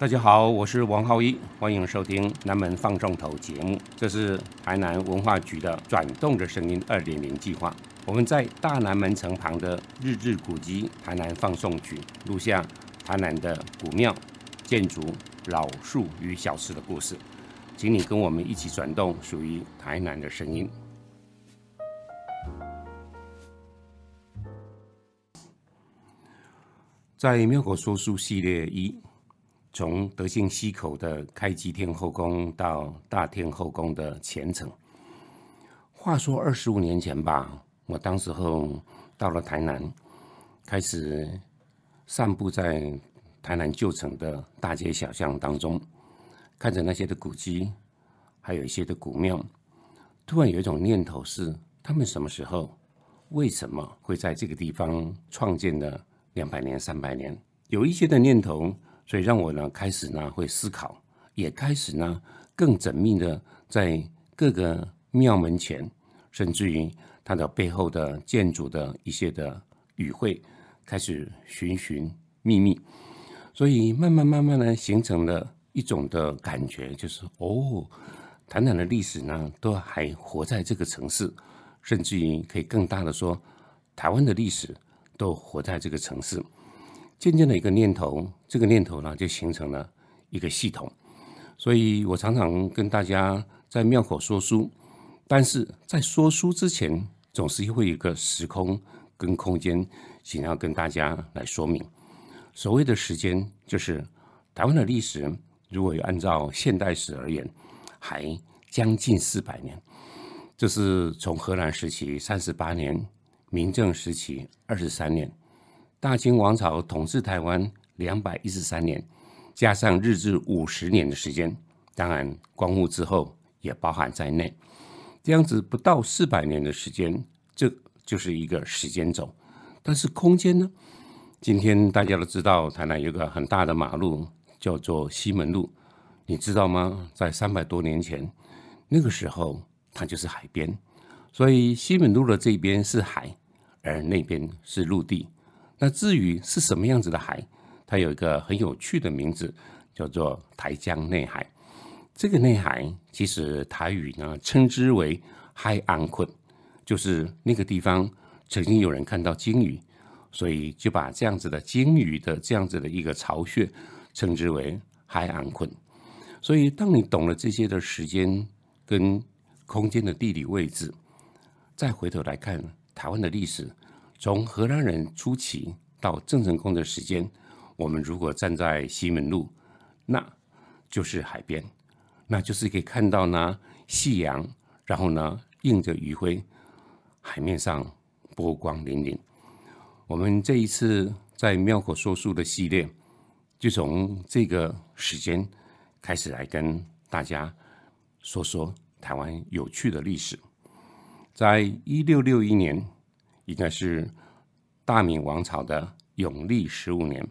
大家好，我是王浩一，欢迎收听南门放重头节目。这是台南文化局的转动的声音2.0计划。我们在大南门城旁的日治古迹台南放送局，录下台南的古庙、建筑、老树与小吃的故事。请你跟我们一起转动属于台南的声音。在庙口说书系列1，从德信溪口的开基天后宫到大天后宫的前程。话说25年前吧，我当时候到了台南，开始散步在台南旧城的大街小巷当中，看着那些的古迹，还有一些的古庙，突然有一种念头是，他们什么时候为什么会在这个地方创建了200年300年？有一些的念头，所以让我呢开始呢会思考，也开始呢更缜密的在各个庙门前，甚至于它的背后的建筑的一些的语汇，开始寻寻觅觅，所以慢慢呢形成了一种的感觉，就是台南的历史呢都还活在这个城市，甚至于可以更大的说，台湾的历史都活在这个城市。渐渐的一个念头，这个念头呢就形成了一个系统，所以我常常跟大家在庙口说书，但是在说书之前，总是会有一个时空跟空间想要跟大家来说明。所谓的时间，就是台湾的历史，如果按照现代史而言，还将近400年，这是从荷兰时期38年，明郑时期23年。大清王朝统治台湾213年，加上日治50年的时间，当然光复之后也包含在内，这样子不到400年的时间，这就是一个时间轴。但是空间呢？今天大家都知道，台南有个很大的马路叫做西门路，你知道吗？在300多年前，那个时候它就是海边，所以西门路的这边是海，而那边是陆地。那至于是什么样子的海，它有一个很有趣的名字，叫做台江内海。这个内海其实台语呢称之为海岸困，就是那个地方曾经有人看到鲸鱼，所以就把这样子的鲸鱼的这样子的一个巢穴称之为海岸困。所以当你懂了这些的时间跟空间的地理位置，再回头来看台湾的历史，从荷兰人初期到郑成功的时间，我们如果站在西门路，那就是海边，那就是可以看到呢夕阳，然后呢映着余晖，海面上波光粼粼。我们这一次在庙口说书的系列，就从这个时间开始来跟大家说说台湾有趣的历史。在1661年。应该是大明王朝的永历15年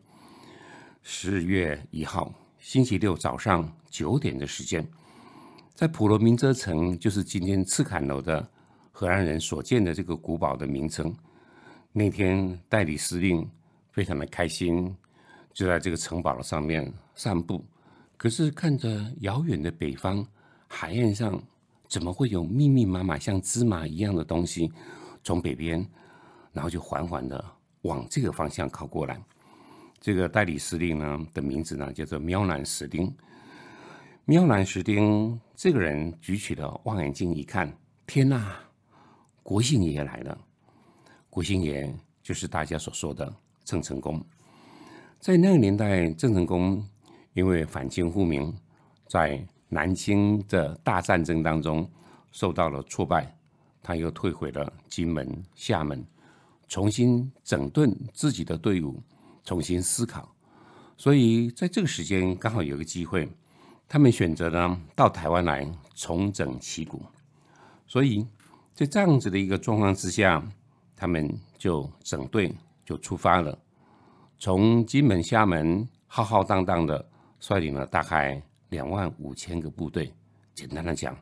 10月1号，星期六早上9点的时间，在普罗民遮城，就是今天赤坎楼的荷兰人所建的这个古堡的名称。那天代理司令非常的开心，就在这个城堡的上面散步，可是看着遥远的北方海岸上，怎么会有密密麻麻像芝麻一样的东西从北边，然后就缓缓的往这个方向靠过来。这个代理司令呢的名字呢叫做喵南石丁。喵南石丁这个人举起了望远镜一看，天哪，国姓爷来了！国姓爷就是大家所说的郑成功。在那个年代，郑成功因为反清复明，在南清的大战争当中受到了挫败。他又退回了金门、厦门，重新整顿自己的队伍，重新思考。所以在这个时间刚好有个机会，他们选择呢到台湾来重整旗鼓。所以在这样子的一个状况之下，他们就整队就出发了，从金门、厦门浩浩荡荡的率领了大概25000个部队。简单的讲，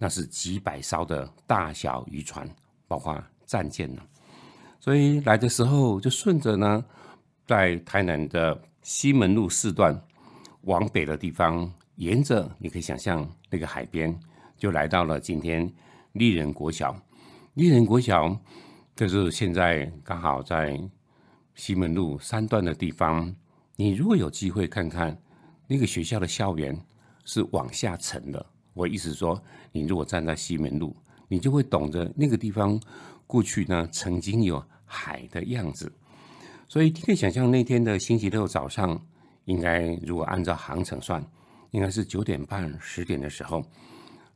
那是几百艘的大小渔船，包括战舰呢。所以来的时候就顺着呢，在台南的西门路4段往北的地方，沿着你可以想象那个海边，就来到了今天立人国小。立人国小就是现在刚好在西门路三段的地方。你如果有机会看看那个学校的校园是往下沉的，我意思说，你如果站在西门路，你就会懂得那个地方过去呢曾经有海的样子。所以你可以想象那天的星期六早上，应该如果按照航程算，应该是9点半10点的时候，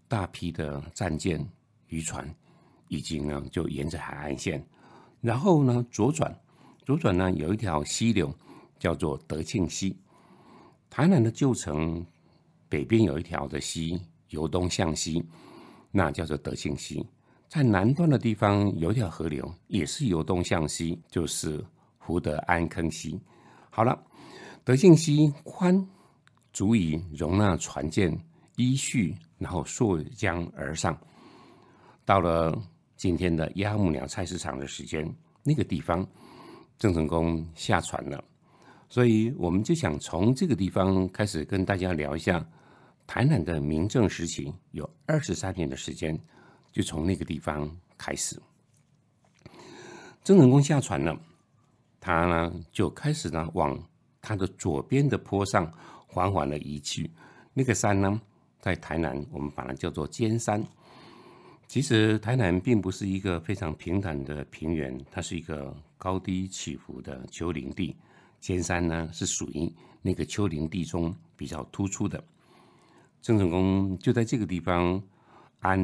大批的战舰、渔船已经呢就沿着海岸线，然后呢左转呢有一条溪流叫做德庆溪。台南的旧城北边有一条的溪由东向西，那叫做德庆溪。在南端的地方有一条河流也是由东向西，就是湖的安坑溪。好了，德庆溪宽足以容纳船舰依序然后溯江而上。到了今天的鸭母寮菜市场的时间，那个地方郑成功下船了，所以我们就想从这个地方开始跟大家聊一下台南的明郑时期，有23年的时间，就从那个地方开始。郑成功下船了，他呢就开始呢往他的左边的坡上缓缓的移去。那个山呢，在台南我们把它叫做尖山。其实台南并不是一个非常平坦的平原，它是一个高低起伏的丘陵地。尖山呢是属于那个丘陵地中比较突出的。郑成功就在这个地方安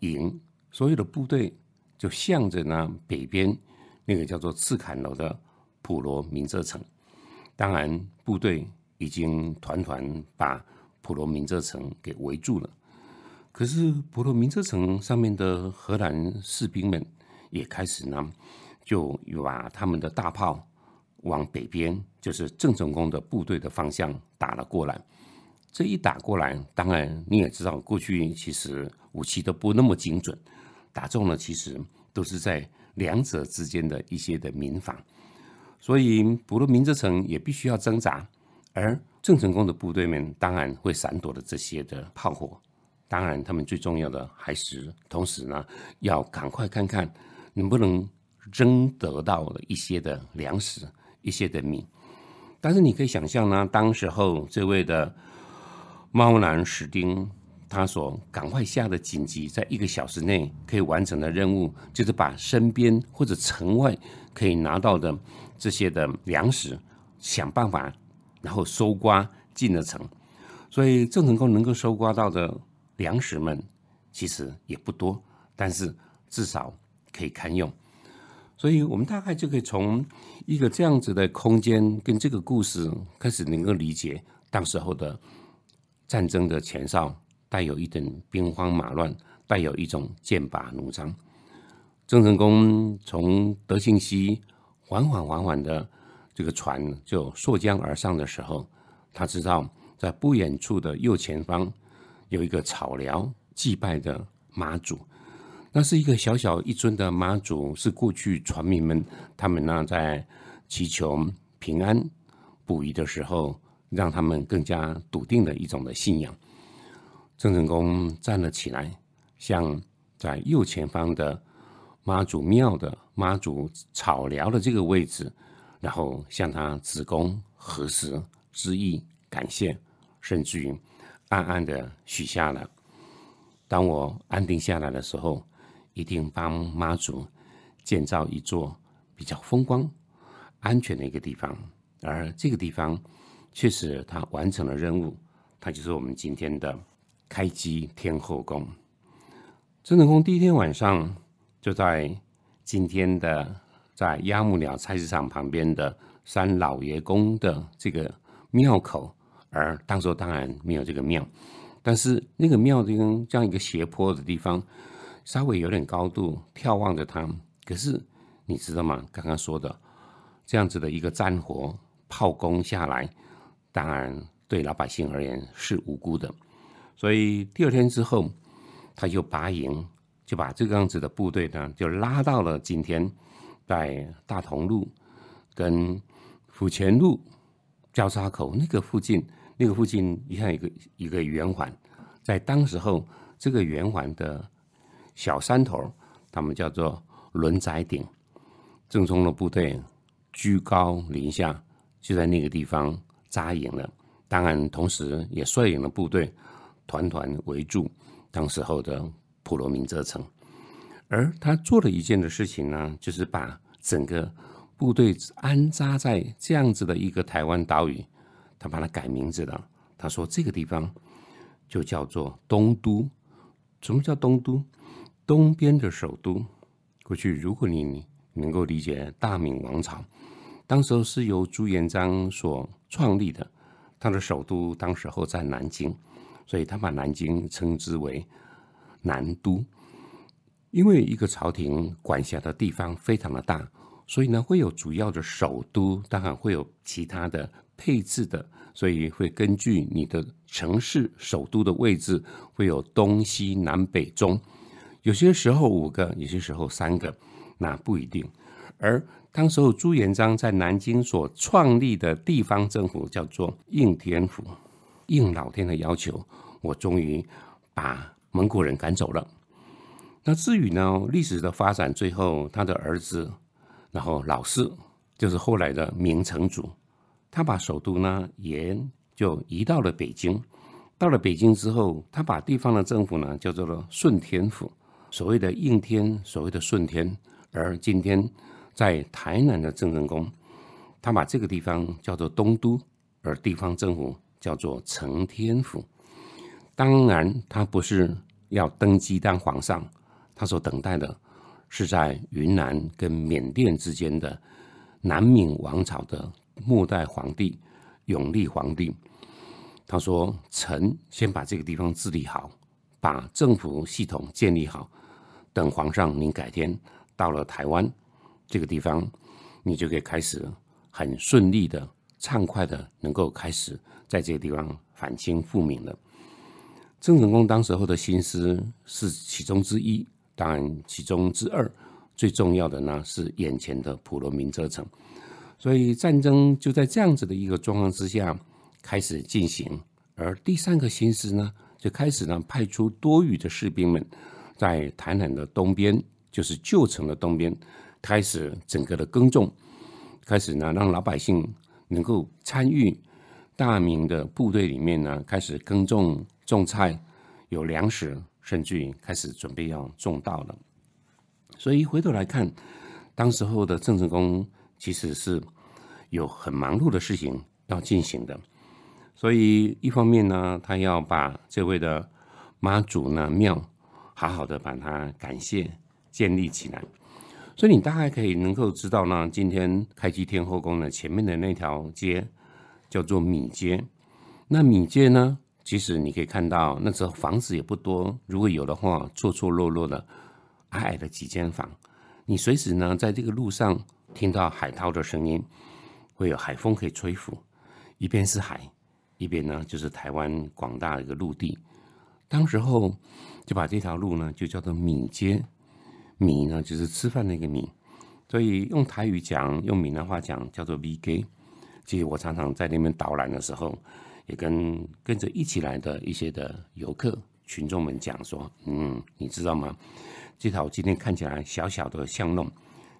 营，所有的部队就向着呢北边那个叫做赤坎楼的普罗民遮城。当然部队已经团团把普罗民遮城给围住了，可是普罗民遮城上面的荷兰士兵们也开始呢就把他们的大炮往北边，就是郑成功的部队的方向打了过来。这一打过来，当然你也知道，过去其实武器都不那么精准，打中了其实都是在两者之间的一些的民防，所以普罗民遮城也必须要挣扎，而郑成功的部队们当然会闪躲的这些的炮火。当然他们最重要的还是同时呢要赶快看看能不能争得到了一些的粮食，一些的米。但是你可以想象呢，当时候这位的猫男史丁，他所赶快下的紧急在1个小时内可以完成的任务，就是把身边或者城外可以拿到的这些的粮食想办法然后收刮进了城。所以郑成功能够收刮到的粮食们其实也不多，但是至少可以堪用。所以我们大概就可以从一个这样子的空间跟这个故事开始能够理解当时候的战争的前哨，带有一点兵荒马乱，带有一种剑拔弩张。郑成功从德庆溪缓缓的这个船就溯江而上的时候，他知道在不远处的右前方有一个草寮祭拜的妈祖。那是一个小小一尊的妈祖，是过去船民们他们呢在祈求平安捕鱼的时候，让他们更加笃定的一种的信仰。郑成功站了起来，向在右前方的妈祖庙的妈祖草寮的这个位置，然后向他鞠躬核实致意感谢，甚至于暗暗的许下了，当我安定下来的时候，一定帮妈祖建造一座比较风光安全的一个地方。而这个地方确实他完成了任务，它就是我们今天的开基天后宫。郑成功第一天晚上就在今天的在鸭母寮菜市场旁边的三老爷宫的这个庙口，而当时当然没有这个庙，但是那个庙这样一个斜坡的地方稍微有点高度，眺望着它。可是你知道吗，刚刚说的这样子的一个战火炮轰下来，当然对老百姓而言是无辜的。所以第2天之后，他就拔营，就把这个样子的部队呢就拉到了今天在大同路跟府前路交叉口那个附近那个附近一样一个圆环，在当时候这个圆环的小山头，他们叫做轮宅顶。郑冲的部队居高临下，就在那个地方扎营了。当然，同时也率领了部队团团围住当时候的普罗民遮城。而他做了一件的事情呢，就是把整个部队安扎在这样子的一个台湾岛屿，他把它改名字了。他说这个地方就叫做东都。什么叫东都？东边的首都。过去如果你能够理解大明王朝，当时候是由朱元璋所创立的，他的首都当时候在南京，所以他把南京称之为南都。因为一个朝廷管辖的地方非常的大，所以呢会有主要的首都，当然会有其他的配置的，所以会根据你的城市首都的位置，会有东西南北中，有些时候5个，有些时候3个，那不一定。而当时候朱元璋在南京所创立的地方政府叫做应天府，应老天的要求，我终于把蒙古人赶走了。那至于呢，历史的发展，最后他的儿子，然后老四，就是后来的明成祖，他把首都呢也就移到了北京。到了北京之后，他把地方的政府呢叫做了顺天府，所谓的应天，所谓的顺天。而今天在台南的郑成功，他把这个地方叫做东都，而地方政府叫做承天府。当然他不是要登基当皇上，他所等待的是在云南跟缅甸之间的南明王朝的末代皇帝永历皇帝。他说臣先把这个地方治理好，把政府系统建立好，等皇上您改天到了台湾这个地方，你就可以开始很顺利的畅快的能够开始在这个地方反清复明了。郑成功当时候的心思是其中之一，当然其中之二最重要的呢是眼前的普罗民遮城。所以战争就在这样子的一个状况之下开始进行。而第3个心思呢，就开始呢派出多余的士兵们，在台南的东边，就是旧城的东边，开始整个的耕种，开始呢让老百姓能够参与大明的部队里面呢，开始耕种种菜，有粮食，甚至于开始准备要种稻了。所以回头来看，当时候的郑成功其实是有很忙碌的事情要进行的。所以一方面呢，他要把这位的妈祖呢庙好好的把它感谢建立起来。所以你大概可以能够知道呢，今天开基天后宫的前面的那条街叫做米街。那米街呢，其实你可以看到那时候房子也不多，如果有的话错错落落的矮矮的几间房，你随时呢在这个路上听到海涛的声音，会有海风可以吹拂，一边是海，一边呢就是台湾广大的一个陆地。当时候就把这条路呢就叫做米街，米呢就是吃饭那个米，所以用台语讲，用闽南话讲叫做米街。其实我常常在那边导览的时候，也跟着一起来的一些的游客群众们讲说，你知道吗？这条今天看起来小小的巷弄，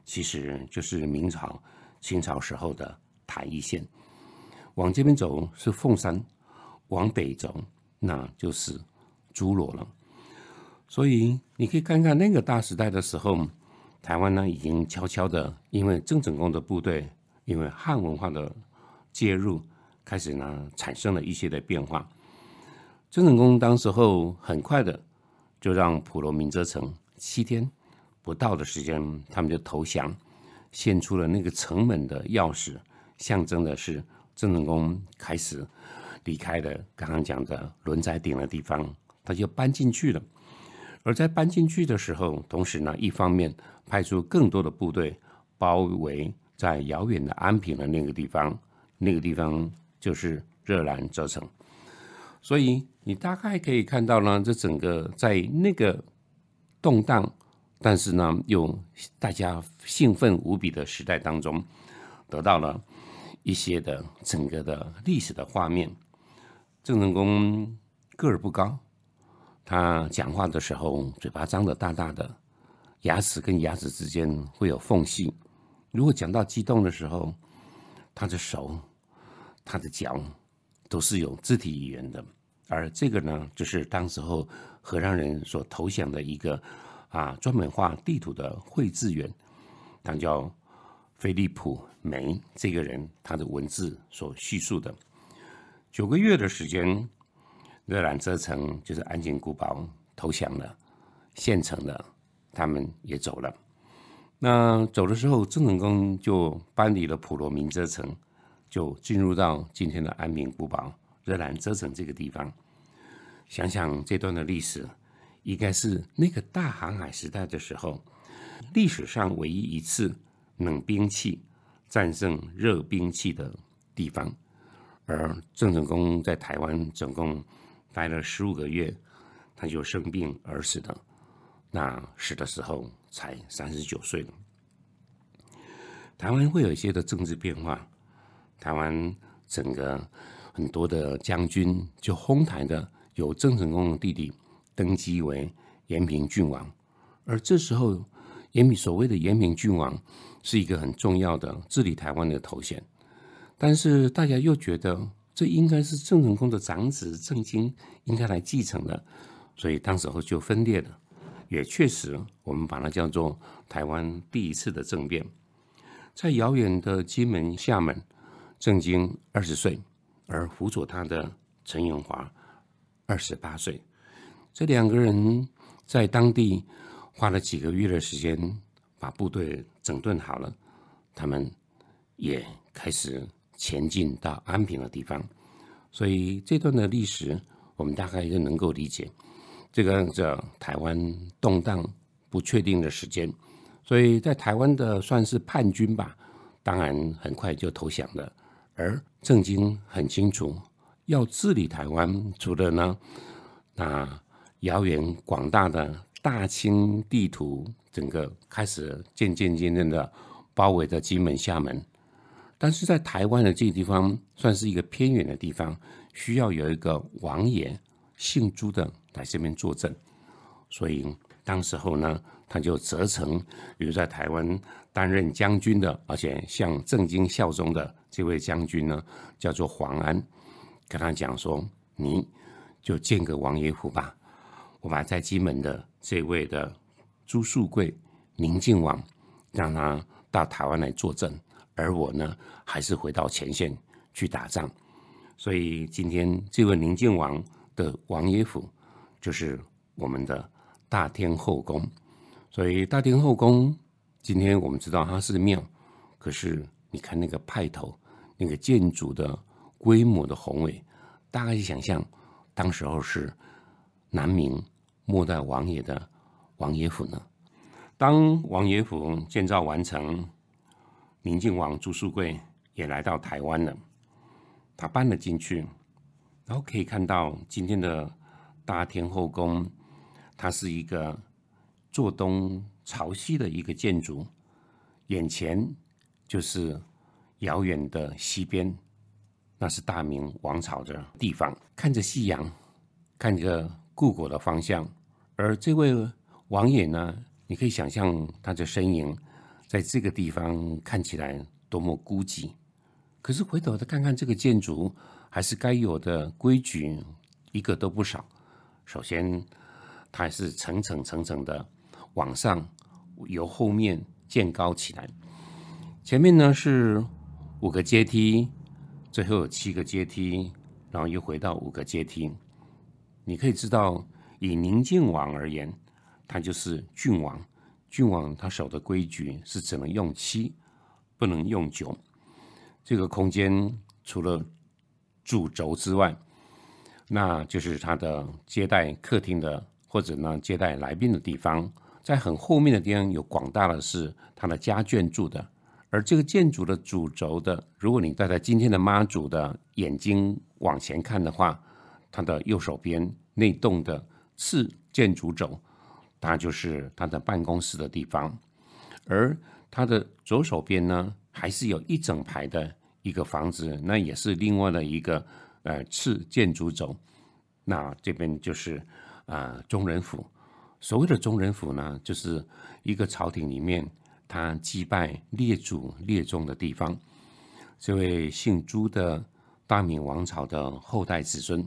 其实就是明朝、清朝时候的台一线。往这边走是凤山，往北走那就是诸罗了。所以你可以看看那个大时代的时候，台湾呢已经悄悄的，因为郑成功的部队，因为汉文化的介入，开始呢产生了一些的变化。郑成功当时候很快的就让普罗民遮城7天不到的时间，他们就投降，献出了那个城门的钥匙，象征的是郑成功开始离开了刚刚讲的轮宅顶的地方，他就搬进去了。而在搬进去的时候，同时呢一方面派出更多的部队包围在遥远的安平的那个地方，那个地方就是热兰遮城。所以你大概可以看到呢，这整个在那个动荡，但是呢又大家兴奋无比的时代当中，得到了一些的整个的历史的画面。郑成功个儿不高，他讲话的时候嘴巴张得大大的，牙齿跟牙齿之间会有缝隙。如果讲到激动的时候，他的手、他的脚都是有肢体语言的。而这个呢，就是当时候荷兰人所投降的一个专门画地图的绘制员，他叫菲利普梅这个人，他的文字所叙述的。9个月的时间，热兰遮城就是安检古堡投降了，县城了，他们也走了。那走的时候，郑成功就搬离了普罗民遮城，就进入到今天的安平古堡热兰遮城这个地方。想想这段的历史，应该是那个大航海时代的时候，历史上唯一一次冷兵器战胜热兵器的地方。而郑成功在台湾总共待了15个月，他就生病而死了。那死的时候才39岁了。台湾会有一些的政治变化，台湾整个很多的将军就哄抬的有郑成功的弟弟登基为延平郡王，而这时候所谓的延平郡王是一个很重要的治理台湾的头衔。但是大家又觉得这应该是郑成功的长子郑经应该来继承的，所以当时候就分裂了，也确实我们把它叫做台湾第一次的政变。在遥远的金门、厦门，郑经20岁，而辅佐他的陈永华28岁，这2个人在当地花了几个月的时间把部队整顿好了，他们也开始前进到安平的地方。所以这段的历史我们大概就能够理解这个台湾动荡不确定的时间。所以在台湾的算是叛军吧，当然很快就投降了。而郑经很清楚要治理台湾，除了那遥远广大的大清地图整个开始渐渐的包围着金门、厦门，但是在台湾的这个地方算是一个偏远的地方，需要有一个王爷姓朱的来这边坐镇。所以当时候呢，他就责成留在台湾担任将军的，而且向郑经效忠的这位将军呢，叫做黄安，跟他讲说，你就建个王爷府吧，我把在金门的这位的朱树桂宁靖王让他到台湾来坐镇，而我呢，还是回到前线去打仗。所以今天这位宁靖王的王爷府就是我们的大天后宫。所以大天后宫今天我们知道它是庙，可是你看那个派头，那个建筑的规模的宏伟，大概想象当时候是南明末代王爷的王爷府呢。当王爷府建造完成，宁靖王朱树桂也来到台湾了，他搬了进去，然后可以看到今天的大天后宫，它是一个坐东朝西的一个建筑，眼前就是遥远的西边，那是大明王朝的地方，看着夕阳，看着故国的方向。而这位王爷呢，你可以想象他的身影在这个地方看起来多么孤寂，可是回头再看看这个建筑，还是该有的规矩一个都不少。首先它还是层层的往上，由后面建高起来，前面呢是5个阶梯，最后有7个阶梯，然后又回到5个阶梯。你可以知道以宁靖王而言，他就是郡王，郡王他守的规矩是只能用7，不能用9。这个空间除了主轴之外，那就是他的接待客厅的，或者呢接待来宾的地方。在很后面的地方有广大的是他的家眷住的。而这个建筑的主轴的，如果你带在今天的妈祖的眼睛往前看的话，它的右手边内洞的次建筑轴，它就是他的办公室的地方。而他的左手边呢，还是有一整排的一个房子，那也是另外的一个次建筑轴。那这边就是中人府。所谓的中人府呢，就是一个朝廷里面他祭拜列祖列宗的地方。这位姓朱的大明王朝的后代子孙，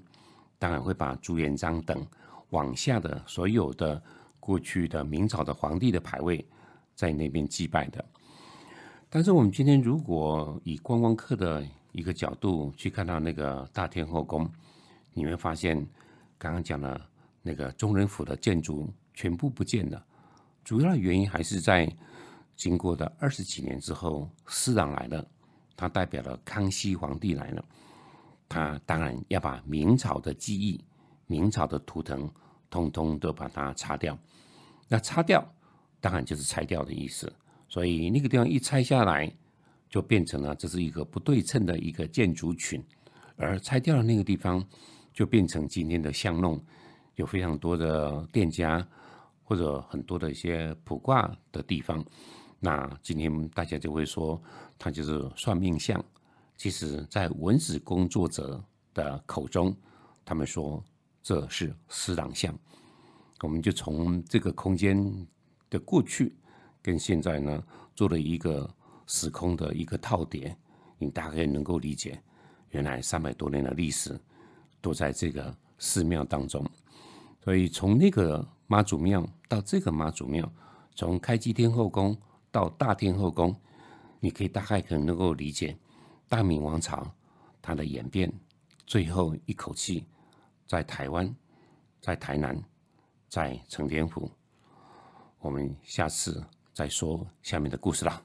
当然会把朱元璋等往下的所有的过去的明朝的皇帝的牌位在那边祭拜的。但是我们今天如果以观光客的一个角度去看到那个大天后宫，你会发现刚刚讲的那个中人府的建筑全部不见了，主要的原因还是在经过的20几年之后，施琅来了，他代表了康熙皇帝来了，他当然要把明朝的记忆、明朝的图腾通通都把它擦掉。那擦掉当然就是拆掉的意思，所以那个地方一拆下来，就变成了这是一个不对称的一个建筑群，而拆掉的那个地方就变成今天的巷弄，有非常多的店家或者很多的一些卜卦的地方。那今天大家就会说它就是算命巷，其实在文史工作者的口中，他们说这是施琅巷。我们就从这个空间的过去跟现在呢，做了一个时空的一个套叠，你大概能够理解原来300多年的历史都在这个寺庙当中。所以从那个妈祖庙到这个妈祖庙，从开基天后宫到大天后宫，你可以大概可能能够理解大明王朝它的演变，最后一口气在台湾、在台南、在承天府。我们下次再说下面的故事啦。